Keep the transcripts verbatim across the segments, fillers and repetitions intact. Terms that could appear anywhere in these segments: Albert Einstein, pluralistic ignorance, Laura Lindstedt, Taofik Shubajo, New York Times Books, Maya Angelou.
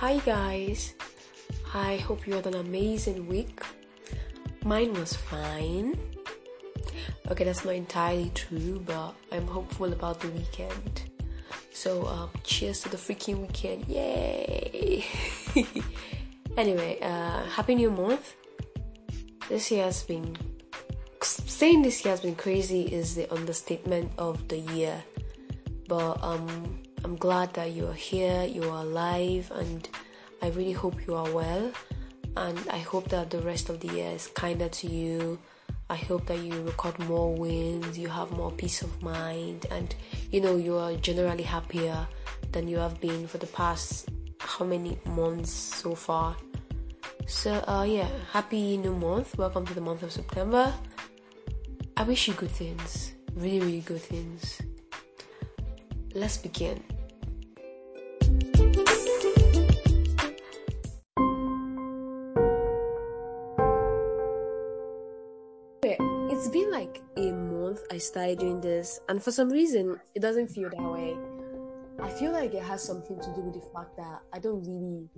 Hi guys, I hope you had an amazing week. Mine was fine. Okay, that's not entirely true, but I'm hopeful about the weekend. So um, cheers to the freaking weekend. Yay! Anyway, uh, happy new month. This year has been... Saying this year has been crazy is the understatement of the year. But um, I'm glad that you are here, you are alive, and I really hope you are well. And I hope that the rest of the year is kinder to you. I hope that you record more wins, you have more peace of mind, and you know, you are generally happier than you have been for the past how many months so far. So uh, yeah, happy new month. Welcome to the month of September. I wish you good things, really, really good things. Let's begin. It's been like a month I started doing this, and for some reason it doesn't feel that way. I feel like it has something to do with the fact that I don't really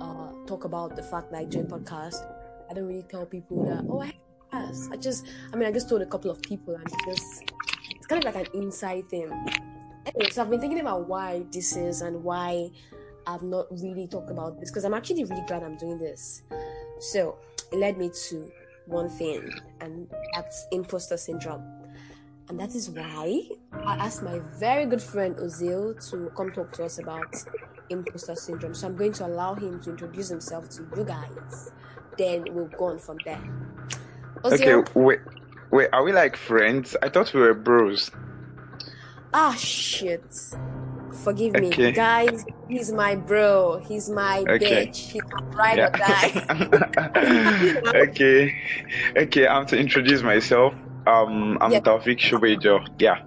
uh, talk about the fact that I joined podcast. I don't really tell people that, oh, I have a podcast. I just, I mean, I just told a couple of people, and just, it's kind of like an inside thing. Anyway, so I've been thinking about why this is and why I've not really talked about this, because I'm actually really glad I'm doing this. So it led me to one thing, and that's imposter syndrome. And that is why I asked my very good friend Ozil to come talk to us about imposter syndrome. So I'm going to allow him to introduce himself to you guys, then we'll go on from there. Ozil, okay, wait, wait, are we like friends? I thought we were bros. Ah, shit. Forgive me, okay. Guys, he's my bro, he's my okay. bitch, he's my ride yeah. or die. okay, okay, I have to introduce myself. Um, I'm yeah. Taofik Shubajo, yeah.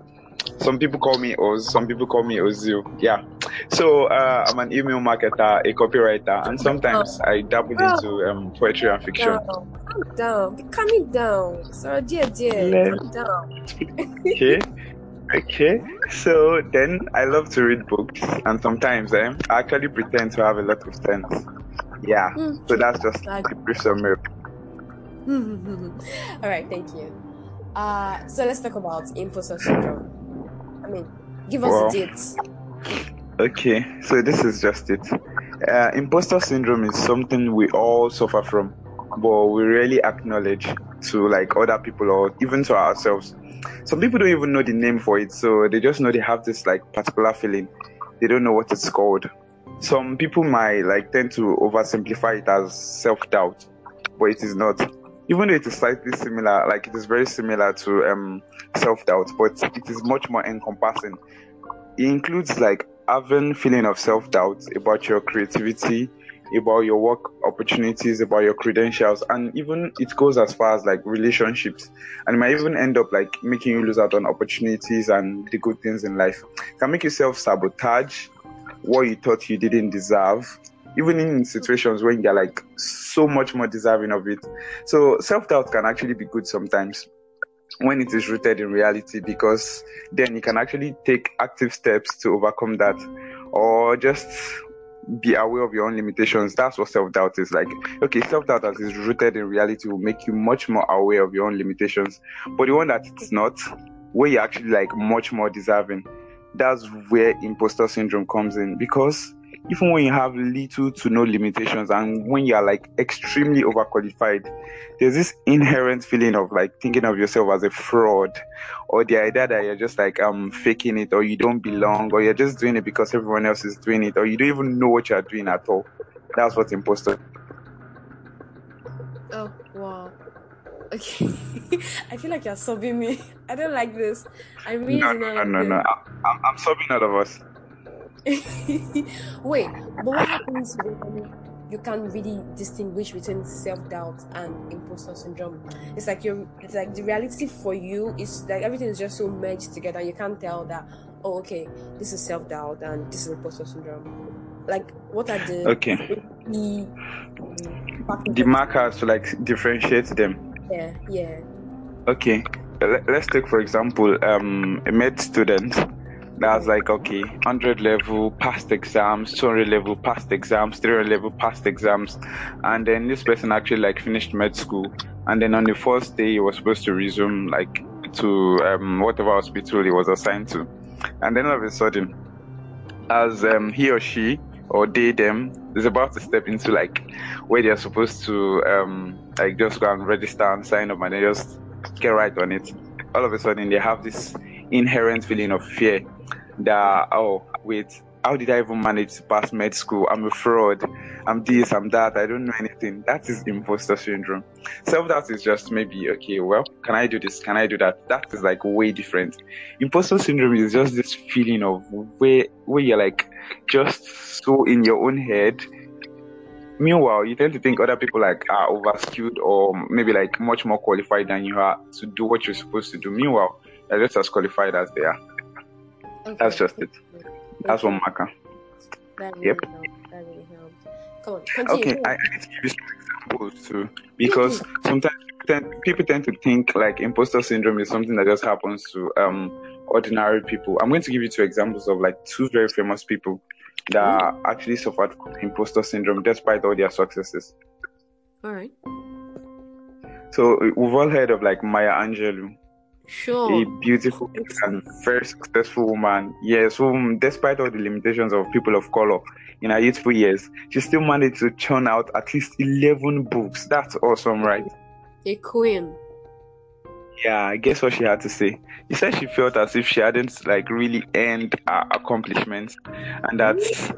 Some people call me Oz, some people call me Ozil, yeah. So, uh, I'm an email marketer, a copywriter, and sometimes oh. I dabble oh. into um, poetry and fiction. Calm down, be calming down. So, dear, dear, calm down. Okay. Okay, so then I love to read books, and sometimes eh, I actually pretend to have a lot of sense. Yeah, mm. so that's just a brief summary. All right, thank you. Uh, so let's talk about imposter syndrome. I mean, give us wow. a date. Okay, so this is just it. Uh, imposter syndrome is something we all suffer from, but we rarely acknowledge to like other people or even to ourselves. Some people don't even know the name for it, so they just know they have this like particular feeling. They don't know what it's called. Some people might like tend to oversimplify it as self-doubt, but it is not. Even though it is slightly similar, like it is very similar to um self-doubt, but it is much more encompassing. It includes like having feeling of self-doubt about your creativity, about your work opportunities, about your credentials, and even it goes as far as like relationships, and it might even end up like making you lose out on opportunities and the good things in life. It can make you self-sabotage what you thought you didn't deserve, even in situations when you're like so much more deserving of it. So self-doubt can actually be good sometimes when it is rooted in reality, because then you can actually take active steps to overcome that, or just be aware of your own limitations. That's what self-doubt is like. Okay, self-doubt as is rooted in reality will make you much more aware of your own limitations. But the one that it's not, where you're actually like much more deserving, that's where imposter syndrome comes in. Because even when you have little to no limitations, and when you're like extremely overqualified, there's this inherent feeling of like thinking of yourself as a fraud, or the idea that you're just like um faking it, or you don't belong, or you're just doing it because everyone else is doing it, or you don't even know what you're doing at all. That's what imposter. Oh wow. Okay. I feel like you're sobbing me. I don't like this. I'm really no, no, not no, like no, no. I'm, I'm sobbing out of us. Wait, but what happens when you can't really distinguish between self-doubt and imposter syndrome? It's like you're, it's like the reality for you is like everything is just so merged together. You can't tell that, oh, okay, this is self-doubt and this is imposter syndrome. Like, what are the okay the, the, the markers to like differentiate them? Yeah, yeah. Okay, let's take for example um, a med student That's like, okay, one hundred level past exams, two hundred level past exams, three hundred level past exams. And then this person actually like finished med school. And then on the first day, he was supposed to resume like to um, whatever hospital he was assigned to. And then all of a sudden, as um, he or she or they, them is about to step into like where they're supposed to um, like just go and register and sign up and they just get right on it. All of a sudden, they have this inherent feeling of fear that, oh, wait, how did I even manage to pass med school? I'm a fraud. I'm this, I'm that. I don't know anything. That is imposter syndrome. Self-doubt is just maybe, okay, well, can I do this? Can I do that? That is like way different. Imposter syndrome is just this feeling of where, where you're like just so in your own head. Meanwhile, you tend to think other people like are overskilled or maybe like much more qualified than you are to do what you're supposed to do. Meanwhile, they're just as qualified as they are. Okay. That's just it. Okay. That's one marker. That really yep. helped. That really helped. Come on, continue. Okay, I need to give you some examples too, because sometimes people tend to think like imposter syndrome is something that just happens to um ordinary people. I'm going to give you two examples of like two very famous people that actually suffered from imposter syndrome despite all their successes. All right. So we've all heard of like Maya Angelou. Sure. A beautiful and very successful woman. Yes, whom despite all the limitations of people of color in her youthful years, she still managed to churn out at least eleven books. That's awesome, right? A queen. Yeah, I guess what she had to say. She said she felt as if she hadn't like really earned her accomplishments, and that's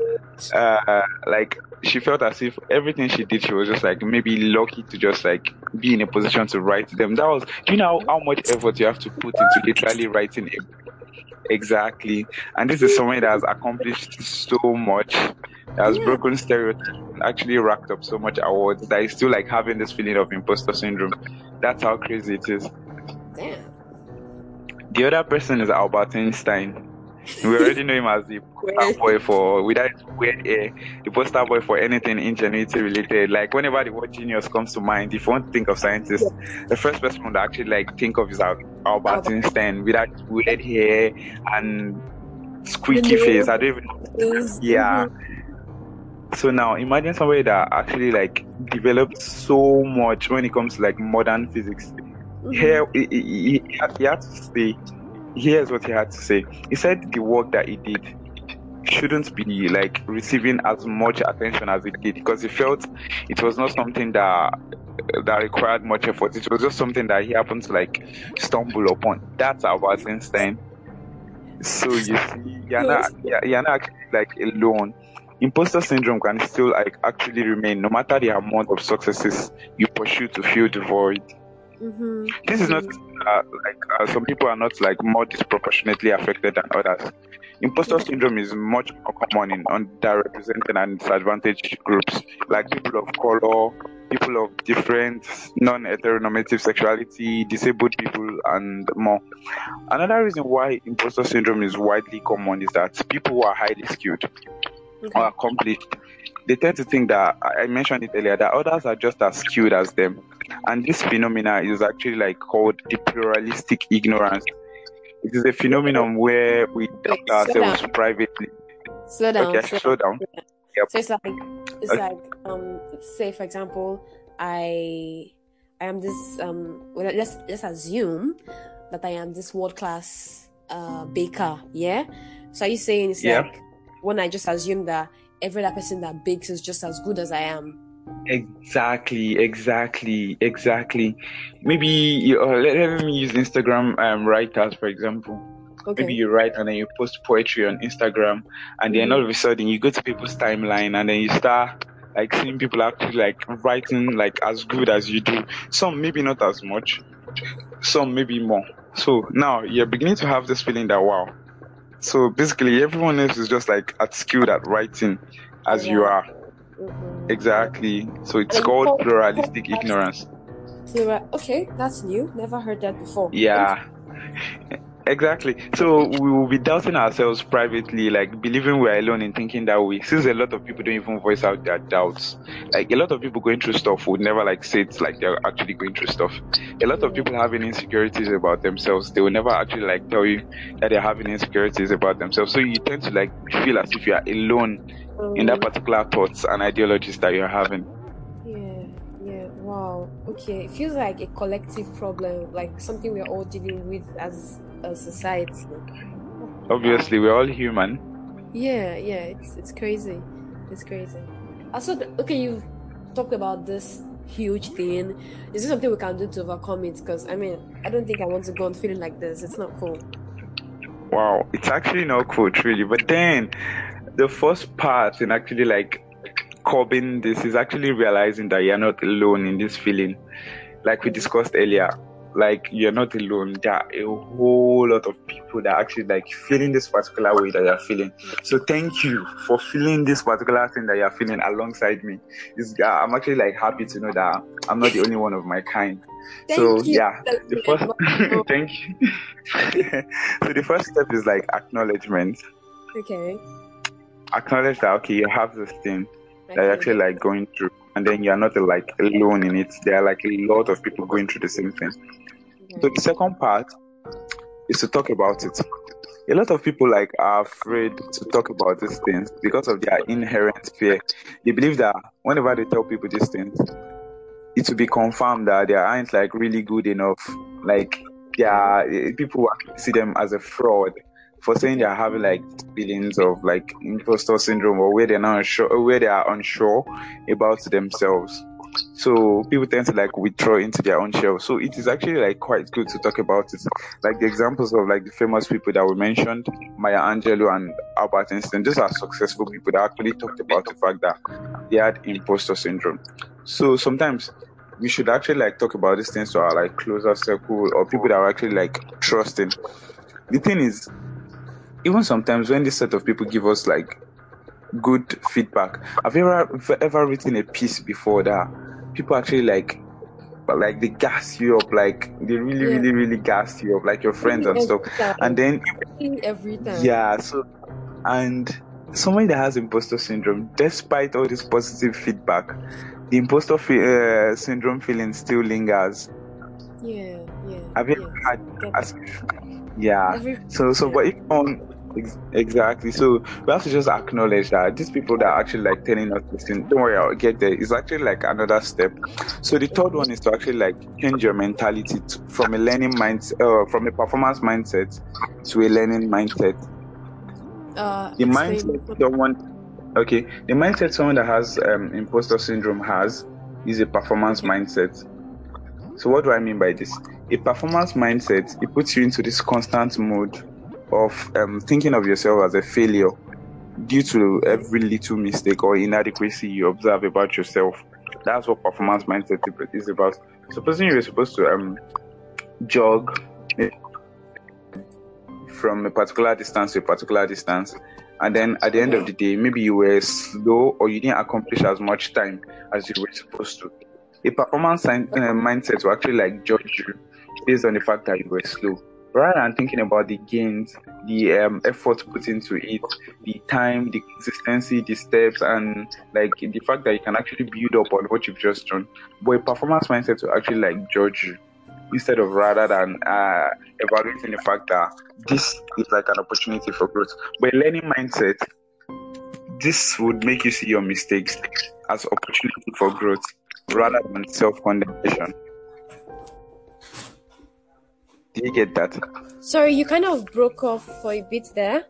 uh, like she felt as if everything she did, she was just like maybe lucky to just like be in a position to write them. That was, do you know how, how much effort you have to put into literally writing a book? Exactly, and this is someone that has accomplished so much, that has yeah. broken stereotypes, and actually racked up so much awards that is still like having this feeling of imposter syndrome. That's how crazy it is. Damn. The other person is Albert Einstein. We already know him as the poster boy for, without weird hair, the poster boy for anything ingenuity related. Like whenever the word genius comes to mind, if you want to think of scientists, yes. the first person would actually like think of is Albert, Albert. Einstein, without weird hair and squeaky face. I don't even know. Yeah. Mm-hmm. So now imagine somebody that actually like developed so much when it comes to like modern physics. Here, he, he, he, had, he had to say, here's what he had to say. He said the work that he did shouldn't be like receiving as much attention as it did, because he felt it was not something that that required much effort. It was just something that he happened to like stumble upon. That's Albert Einstein. So you see, you're not, you're not actually like alone. Imposter syndrome can still like actually remain no matter the amount of successes you pursue to fill the void. Mm-hmm. This is not uh, like uh, some people are not like more disproportionately affected than others. Imposter syndrome is much more common in underrepresented and disadvantaged groups, like people of color, people of different non-heteronormative sexuality, disabled people, and more. Another reason why imposter syndrome is widely common is that people who are highly skilled okay. or accomplished, they tend to think that, I mentioned it earlier, that others are just as skilled as them. And this phenomena is actually like called the pluralistic ignorance. It is a phenomenon where we doubt Wait, ourselves down. privately. Slow down. Okay, slow, slow down. down. Yep. So it's like, it's okay. like, um, say for example, I, I am this. Um, well, let's let's assume that I am this world-class uh, baker. Yeah. So are you saying it's yeah. like when I just assume that every other person that bakes is just as good as I am? Exactly, exactly, exactly. Maybe you, uh, let, let me use Instagram um, writers for example. Okay. Maybe you write and then you post poetry on Instagram, and then mm-hmm. all of a sudden you go to people's timeline and then you start like seeing people actually like writing like as good as you do. Some maybe not as much, some maybe more. So now you're beginning to have this feeling that wow. So basically, everyone else is just like as skilled at writing as yeah. you are. Mm-hmm. Exactly. So it's called oh, pluralistic oh, ignorance. Plura- okay, that's new. Never heard that before. Yeah. Exactly. So we will be doubting ourselves privately, like believing we're alone in thinking that way. Since a lot of people don't even voice out their doubts, like a lot of people going through stuff would never like say it's like they're actually going through stuff. A lot of people having insecurities about themselves, they will never actually like tell you that they're having insecurities about themselves. So you tend to like feel as if you are alone um, in that particular thoughts and ideologies that you're having. Wow. Okay. It feels like a collective problem, like something we're all dealing with as a society. Obviously, we're all human. Yeah. Yeah. It's it's crazy. It's crazy. Also, okay, you've talked about this huge thing. Is this something we can do to overcome it? Because I mean, I don't think I want to go on feeling like this. It's not cool. Wow. It's actually not cool, really. But then, the first part in actually like. Corbin, this is actually realizing that you're not alone in this feeling. Like we discussed earlier, like you're not alone. There are a whole lot of people that are actually like feeling this particular way that you're feeling. So thank you for feeling this particular thing that you're feeling alongside me. It's, uh, I'm actually like happy to know that I'm not the only one of my kind. Thank so you. yeah, the first thank you. So the first step is like acknowledgement. Okay. Acknowledge that okay, you have this thing. They're actually like going through, and then you're not like alone in it. There are like a lot of people going through the same thing. Okay. So the second part is to talk about it. A lot of people like are afraid to talk about these things because of their inherent fear. They believe that whenever they tell people these things, it will be confirmed that they aren't like really good enough. Like yeah, people see them as a fraud for saying they're having like feelings of like imposter syndrome, or where they're not sure, where they are unsure about themselves. So people tend to like withdraw into their own shell. So it is actually like quite good to talk about it. Like the examples of like the famous people that we mentioned, Maya Angelou and Albert Einstein, these are successful people that actually talked about the fact that they had imposter syndrome. So sometimes we should actually like talk about these things to our like closer circle or people that are actually like trusting. The thing is, even sometimes when this set of people give us like good feedback, I've ever ever written a piece before that people actually like, like they gas you up, like they really, yeah. really, really gas you up, like your friends and stuff. Time. And then every time, yeah. So, and somebody that has imposter syndrome, despite all this positive feedback, the imposter fe- uh, syndrome feeling still lingers. Yeah, yeah. I've ever yeah. had as yeah. Every, so, so, yeah. but if on. Exactly. So we have to just acknowledge that these people that are actually like telling us this thing, don't worry, I'll get there. It's actually like another step. So the third one is to actually like change your mentality to, from a learning mindset, uh, from a performance mindset to a learning mindset. Uh, the mindset someone, okay, the mindset someone that has um, imposter syndrome has is a performance mindset. So what do I mean by this? A performance mindset, it puts you into this constant mode of um, thinking of yourself as a failure due to every little mistake or inadequacy you observe about yourself. That's what performance mindset is about. Supposing you're supposed to um, jog from a particular distance to a particular distance, and then at the end of the day, maybe you were slow or you didn't accomplish as much time as you were supposed to. A performance sin- uh, mindset will actually like judge you based on the fact that you were slow. Rather than thinking about the gains, the um, effort put into it, the time, the consistency, the steps, and like the fact that you can actually build up on what you've just done. But a performance mindset will actually like judge you instead of rather than uh, evaluating the fact that this is like an opportunity for growth. But a learning mindset, this would make you see your mistakes as opportunity for growth rather than self-condemnation. You get that? Sorry, you kind of broke off for a bit there.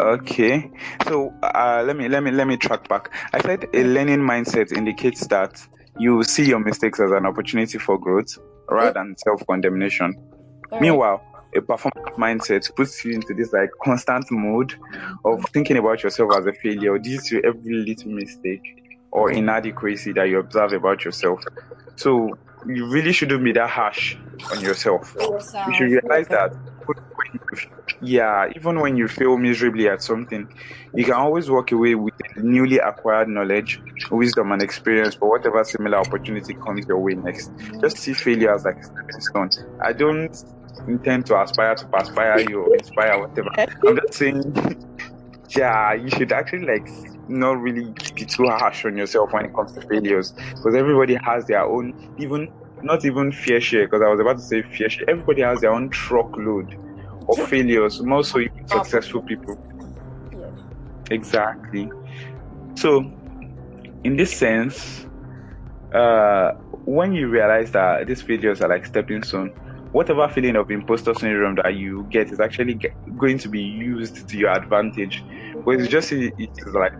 Okay, so uh, let me let me let me track back. I said a learning mindset indicates that you see your mistakes as an opportunity for growth rather than self-condemnation. Right. Meanwhile, a performance mindset puts you into this like constant mode of thinking about yourself as a failure due to every little mistake or inadequacy that you observe about yourself. So you really shouldn't be that harsh on yourself. You should realize that, yeah, even when you fail miserably at something, you can always walk away with newly acquired knowledge, wisdom, and experience for whatever similar opportunity comes your way next. Just see failure as like a stepping stone. I don't intend to aspire to perspire you or inspire whatever. I'm just saying, yeah, you should actually like not really be too harsh on yourself when it comes to failures, because everybody has their own, even not even fair share, because I was about to say fair share. Everybody has their own truckload of failures, more so even successful people. Yes. Exactly. So, in this sense, uh, when you realize that these failures are like stepping stone, whatever feeling of imposter syndrome that you get is actually get, going to be used to your advantage. But it's just it is like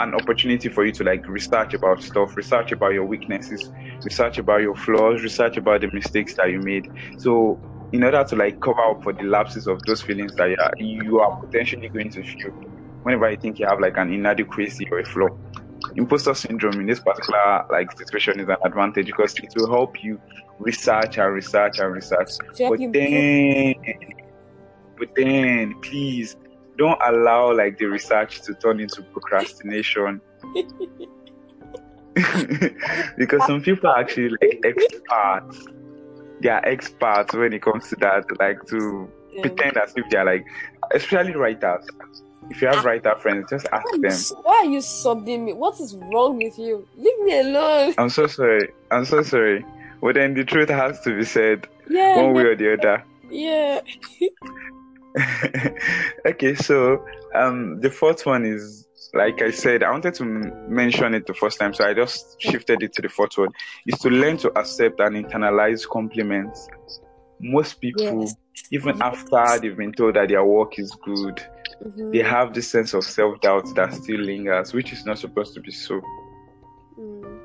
an opportunity for you to like research about stuff, research about your weaknesses, research about your flaws, research about the mistakes that you made. So, in order to like cover up for the lapses of those feelings that you are, you are potentially going to feel whenever you think you have like an inadequacy or a flaw. Imposter syndrome in this particular like situation is an advantage because it will help you research and research and research. Jack, but then, mean- but then, please don't allow like the research to turn into procrastination. Because some people are actually like experts. They are experts when it comes to that, like to yeah. pretend as if they are like, especially writers. If you have writer friends, just ask why them. You, why are you subbing me? What is wrong with you? Leave me alone. I'm so sorry. I'm so sorry. But then the truth has to be said, yeah, one way or the other. Yeah. Okay, so um, the fourth one is, like I said, I wanted to m- mention it the first time, so I just shifted it to the fourth one. Is to learn to accept and internalize compliments. Most people, yes. even yes. after they've been told that their work is good, mm-hmm. they have this sense of self-doubt that still lingers, which is not supposed to be so. Mm.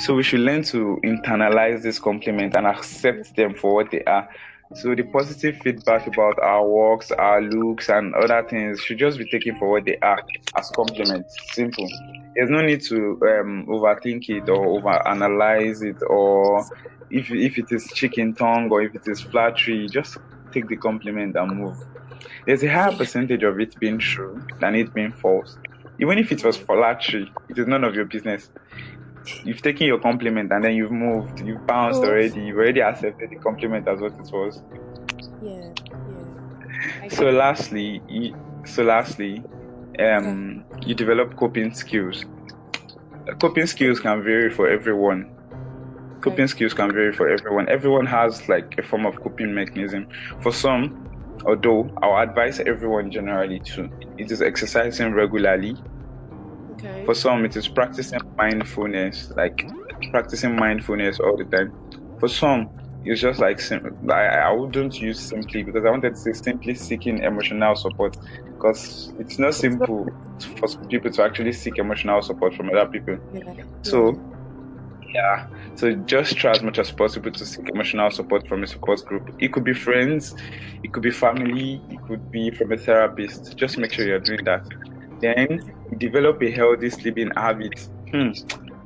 So we should learn to internalize this compliment and accept them for what they are. So the positive feedback about our works, our looks, and other things should just be taken for what they are, as compliments. Simple. There's no need to um, overthink it or overanalyze it, or if if it is chicken tongue or if it is flattery, just take the compliment and move. There's a higher percentage of it being true than it being false. Even if it was flattery, it is none of your business. You've taken your compliment and then you've moved, you've bounced already, you've already accepted the compliment as what it was. Yeah, yeah. So lastly, you, so lastly, um, okay. you develop coping skills. Coping skills can vary for everyone. Coping okay. skills can vary for everyone. Everyone has like a form of coping mechanism. For some, although I would advise everyone generally to, it is exercising regularly. Okay. For some, it is practicing mindfulness, like practicing mindfulness all the time. For some, it's just like, sim- I, I wouldn't use simply, because I wanted to say simply seeking emotional support, because it's not simple for some people to actually seek emotional support from other people. Yeah. So, yeah, so just try as much as possible to seek emotional support from a support group. It could be friends, it could be family, it could be from a therapist. Just make sure you're doing that. Then develop a healthy sleeping habit. Hmm.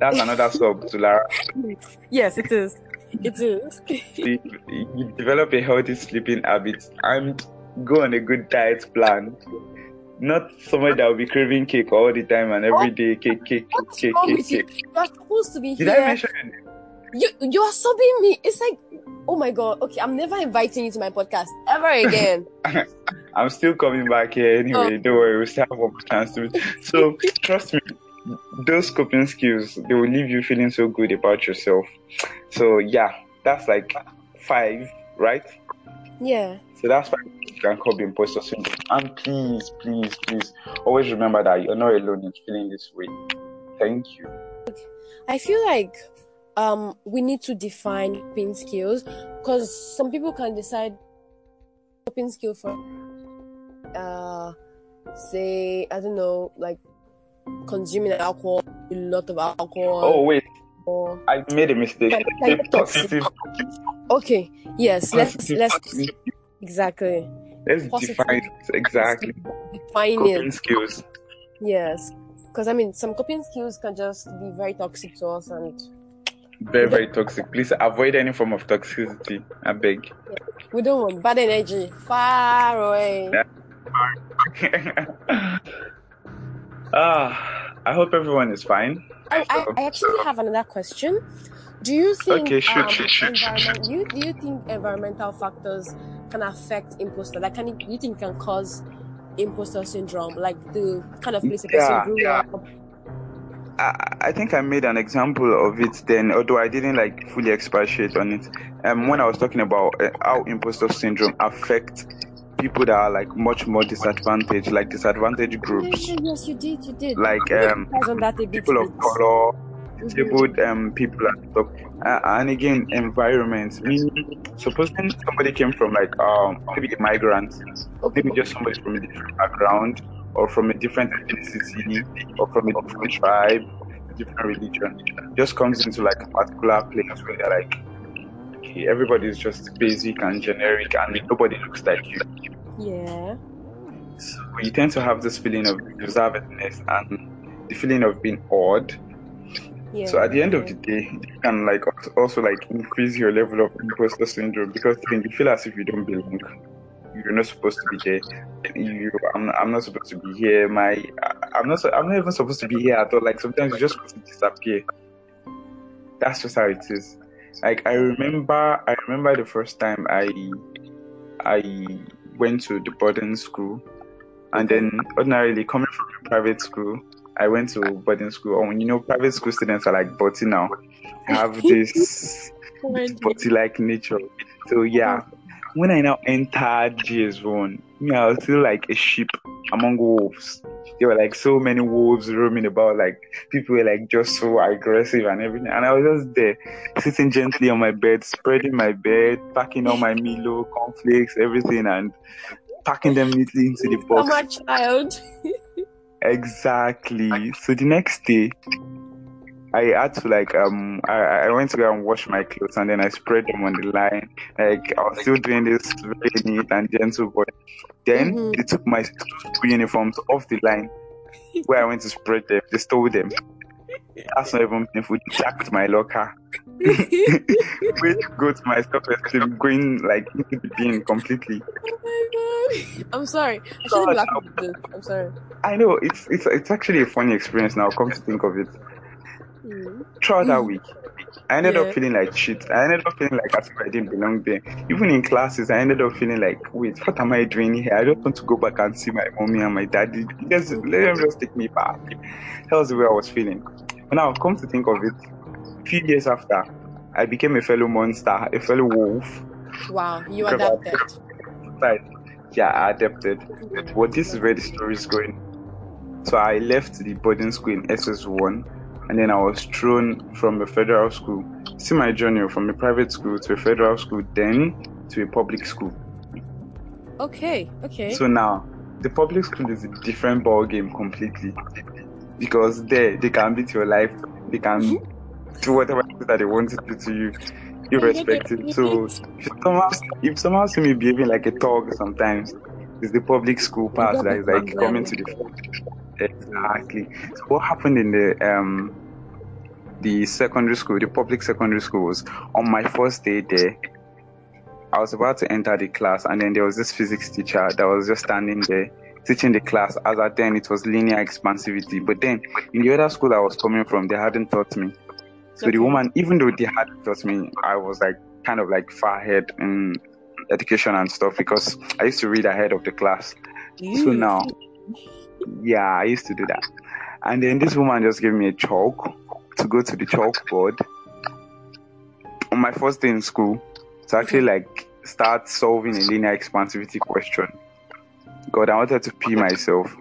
That's another sub to Lara. Yes, it is. It is. you, you develop a healthy sleeping habit and go on a good diet plan. Not somebody that will be craving cake all the time and every day cake, cake, What's cake, wrong cake, with cake. You? You are supposed to be Did here. Did I mention you? You are subbing me. It's like, oh my God. Okay, I'm never inviting you to my podcast ever again. I'm still coming back here anyway. Oh. Don't worry, we still have one chance to it. So trust me, those coping skills, they will leave you feeling so good about yourself. So yeah, that's like five, right? Yeah. So that's why you can call the imposter syndrome. And please, please, please, always remember that you're not alone in feeling this way. Thank you. I feel like um we need to define coping skills, because some people can decide coping skill for. Uh, say, I don't know, like consuming alcohol, a lot of alcohol. Oh, wait. Or... I made a mistake. Like, like positive. Positive. Okay, yes, positive. let's, let's, exactly. Let's positive. define it, exactly. Define coping it. skills. Yes, because I mean, some coping skills can just be very toxic to us and... Very, very toxic. Please avoid any form of toxicity, I beg. Yeah. We don't want bad energy. Far away. Yeah. Ah, I hope everyone is fine. I, I, I actually have another question. Do you think okay, shoot, um, shoot, shoot, shoot. Do, you, do you think environmental factors can affect imposter? Like, can you, you think can cause imposter syndrome, like the kind of place a person yeah, grew yeah. up? I, I think I made an example of it then, although I didn't like fully expatiate on it. Um, when I was talking about uh, how imposter syndrome affects people that are like much more disadvantaged, like disadvantaged groups. Yes, yes, you did, you did. Like um, people of color, disabled um, people and stuff. Uh, and again, environment. Meaning, supposing somebody came from like um, maybe a migrant, maybe just somebody from a different background, or from a different ethnicity, or from a different tribe, a different religion, just comes into like a particular place where they're like, okay, everybody's just basic and generic and nobody looks like you. Yeah. So you tend to have this feeling of reservedness and the feeling of being odd. Yeah. So at the end of the day, you can like also like increase your level of imposter syndrome, because then you feel as if you don't belong. You're not supposed to be there. You, I'm, I'm not supposed to be here. My, I'm not. I'm not even supposed to be here at all. Like sometimes you just disappear. That's just how it is. Like I remember, I remember the first time I, I went to the boarding school, and then ordinarily coming from a private school, I went to boarding school. And you know, private school students are like butty now. Have this, this butty-like nature. So yeah. When I now entered G S one, yeah, I was still like a sheep among wolves. There were like so many wolves roaming about, like people were like just so aggressive and everything. And I was just there, sitting gently on my bed, spreading my bed, packing all my Milo, cornflakes, everything, and packing them neatly into the box. I'm a child. Exactly. So the next day, I had to like um I, I went to go and wash my clothes, and then I spread them on the line. Like I was still doing this very neat and gentle, but then mm-hmm. they took my school uniforms off the line where I went to spread them. They stole them. That's not even painful. They jacked my locker. Went to go to my self-esteem, going like into the bin completely. Oh my god! I'm sorry. I shouldn't laugh at this. I'm sorry. I know it's it's it's actually a funny experience now. Come to think of it. Mm. Throughout that week, I ended yeah. up feeling like shit. I ended up feeling like as if I didn't belong there. Even in classes, I ended up feeling like, wait, what am I doing here? I just want to go back and see my mommy and my daddy. Just let them just take me back. That was the way I was feeling. But now, come to think of it, a few years after, I became a fellow monster, a fellow wolf. Wow, you adapted. Yeah, I adapted. But well, this is where the story is going. So I left the boarding school in S S one. And then I was thrown from a federal school. See my journey from a private school to a federal school, then to a public school. Okay, okay. So now, the public school is a different ball game completely. Because there, they can beat your life. They can do whatever that they want to do to you, irrespective. So if somehow, if somehow see me behaving like a dog sometimes, it's the public school part that is like coming to the... Exactly. So what happened in the um the secondary school, the public secondary school, was on my first day there, I was about to enter the class, and then there was this physics teacher that was just standing there teaching the class. As at then, it was linear expansivity. But then in the other school I was coming from, they hadn't taught me. So the woman, even though they hadn't taught me, I was like kind of like far ahead in education and stuff, because I used to read ahead of the class. Mm. So now yeah, I used to do that. And then this woman just gave me a chalk to go to the chalkboard on my first day in school to actually like start solving a linear expansivity question. God, I wanted to pee myself.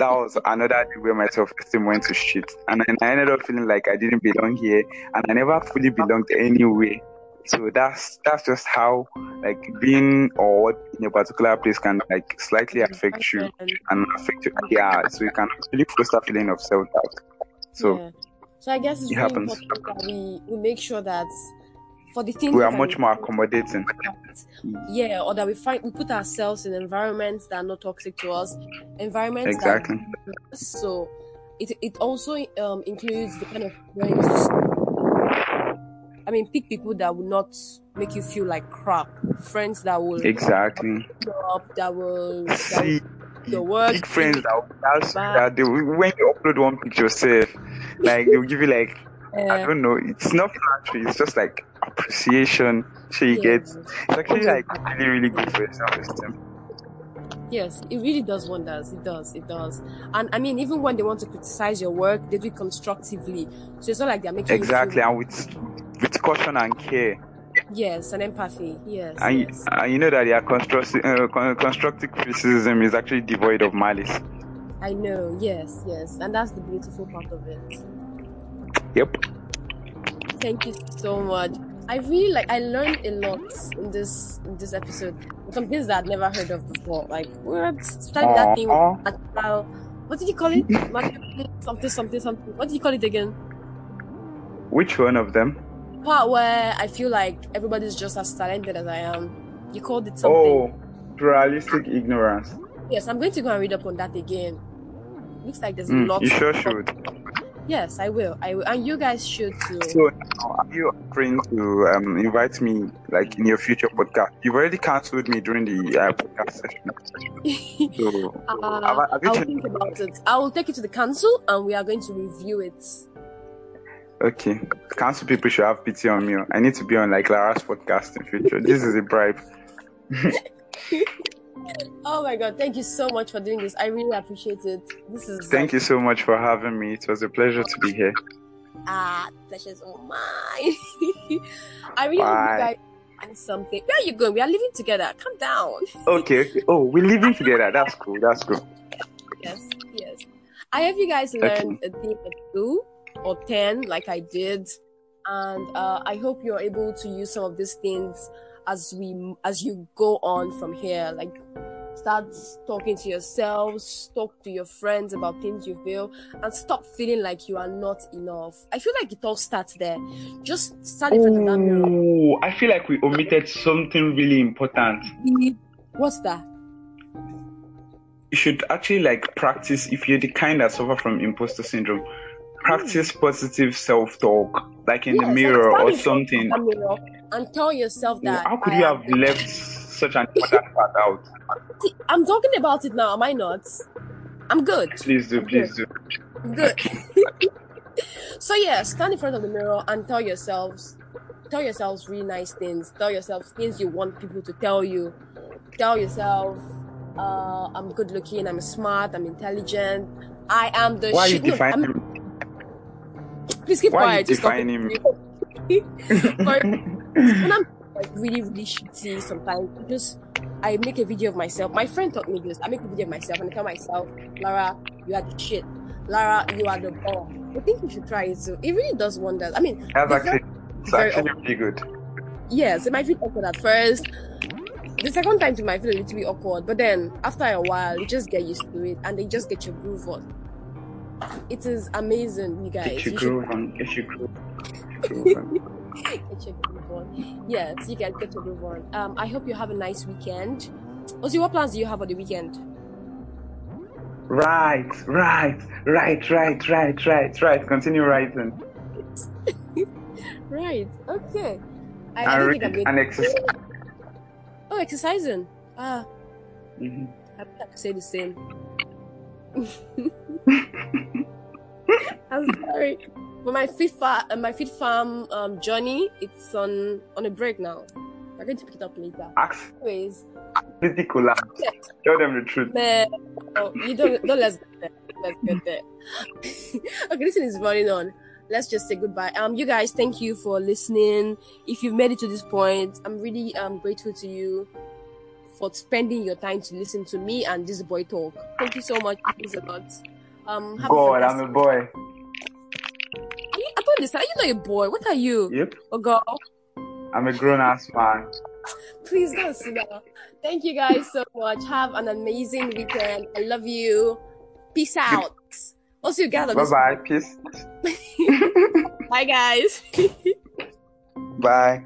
That was another day where my self-esteem went to shit. And then I ended up feeling like I didn't belong here, and I never fully belonged anyway. So that's that's just how like being odd in a particular place can like slightly affect you and affect you. Yeah, so you can really foster a feeling of self doubt. So yeah. So I guess it's it really happens. Important that we, we make sure that for the things we are much we, more accommodating. Yeah, or that we find we put ourselves in environments that are not toxic to us. Environments exactly. That, so it it also um, includes the kind of brains. I mean, pick people that will not make you feel like crap. Friends that will exactly up, that will that see the work. Big friends that will, that they will, when you upload one picture, say Like they'll give you like yeah. I don't know. It's not flattery. It's just like appreciation. She yeah. gets. It's actually like really, really good for your self-esteem. Yes, it really does wonders. It does. It does. And I mean, even when they want to criticize your work, they do it constructively. So it's not like they're making exactly you feel... and with with caution and care. Yes, and empathy. Yes. And, yes. You, and you know that their constructive uh, constructive criticism is actually devoid of malice. I know. Yes, yes, and that's the beautiful part of it. Yep. Thank you so much. I really like. I learned a lot in this in this episode. Some things that I'd never heard of before. Like what? Starting that thing. Material, what did you call it? Material, something, something, something. What did you call it again? Which one of them? Part where I feel like everybody's just as talented as I am. You called it something. Oh, pluralistic ignorance. Yes, I'm going to go and read up on that again. Looks like there's mm, lots. You sure should. Yes, I will. I will, and you guys should too. So, are you offering to um, invite me, like in your future podcast? You've already cancelled me during the uh, podcast session. So, uh, have, have you I'll think about it. I will take it to the council, and we are going to review it. Okay, council people should have pity on me. I need to be on like Lara's podcast in future. This is a bribe. Oh my God, thank you so much for doing this. I really appreciate it. This is Thank you so much for having me. It was a pleasure to be here. Ah, pleasure's all mine. I really hope you guys find something. Where are you going? We are living together. Calm down. Okay, okay. Oh, we're living together. That's cool. That's cool. Yes, yes. I hope you guys learned okay. a thing or two or ten like I did. And uh, I hope you're able to use some of these things as we as you go on from here. Like, start talking to yourselves, talk to your friends about things you feel, and stop feeling like you are not enough. I feel like it all starts there. Just start in front of that mirror. I feel like we omitted something really important. What's that? You should actually like practice. If you're the kind that suffer from imposter syndrome, practice mm. positive self-talk, like in yes, the mirror or something. Mirror and tell yourself that. How could I you have am... left such an important part out? See, I'm talking about it now. Am I not? I'm good. Please do. I'm please good. do. I'm good. So yeah, stand in front of the mirror and tell yourselves, tell yourselves really nice things. Tell yourselves things you want people to tell you. Tell yourself, uh, I'm good looking. I'm smart. I'm intelligent. I am the. Why shit. you define him? Please keep Why quiet. Just define him. But when I'm like really, really shitty, sometimes just I make a video of myself. My friend taught me this. I make a video of myself and I tell myself, Lara, you are the shit. Lara, you are the bomb. I think you should try it too. It really does wonders. I mean, that's actually it's actually pretty good. Yes, it might feel awkward at first. The second time it might feel a little bit awkward, but then after a while, you just get used to it and then you just get your groove on. It is amazing, you guys. Get your groove on. Get your groove on. Yes, you guys get your groove on. Um, I hope you have a nice weekend. Also, what plans do you have for the weekend? Right, right, right, right, right, right, right. Continue writing. Right. Okay. I, I don't think I'm going to exercise. Oh, exercising. Ah. Mm-hmm. I have to say the same. I'm sorry, but my feed farm, uh, my feed farm um, journey, it's on on a break now. We're going to pick it up later. Ask, anyways, ridiculous. Tell them the truth. Man, no, you don't. Don't let's get there. Let's get there. Okay, this thing is running on. Let's just say goodbye. Um, you guys, thank you for listening. If you've made it to this point, I'm really um grateful to you for spending your time to listen to me and this boy talk. Thank you so much. Thanks a lot. Um, God, I'm a boy. Are you, I don't understand. Are you not a boy? What are you? Yep. A girl? I'm a grown-ass man. Please don't sit down. Thank you guys so much. Have an amazing weekend. I love you. Peace out. Also, you guys. Bye-bye. Peace. Bye, guys. Bye.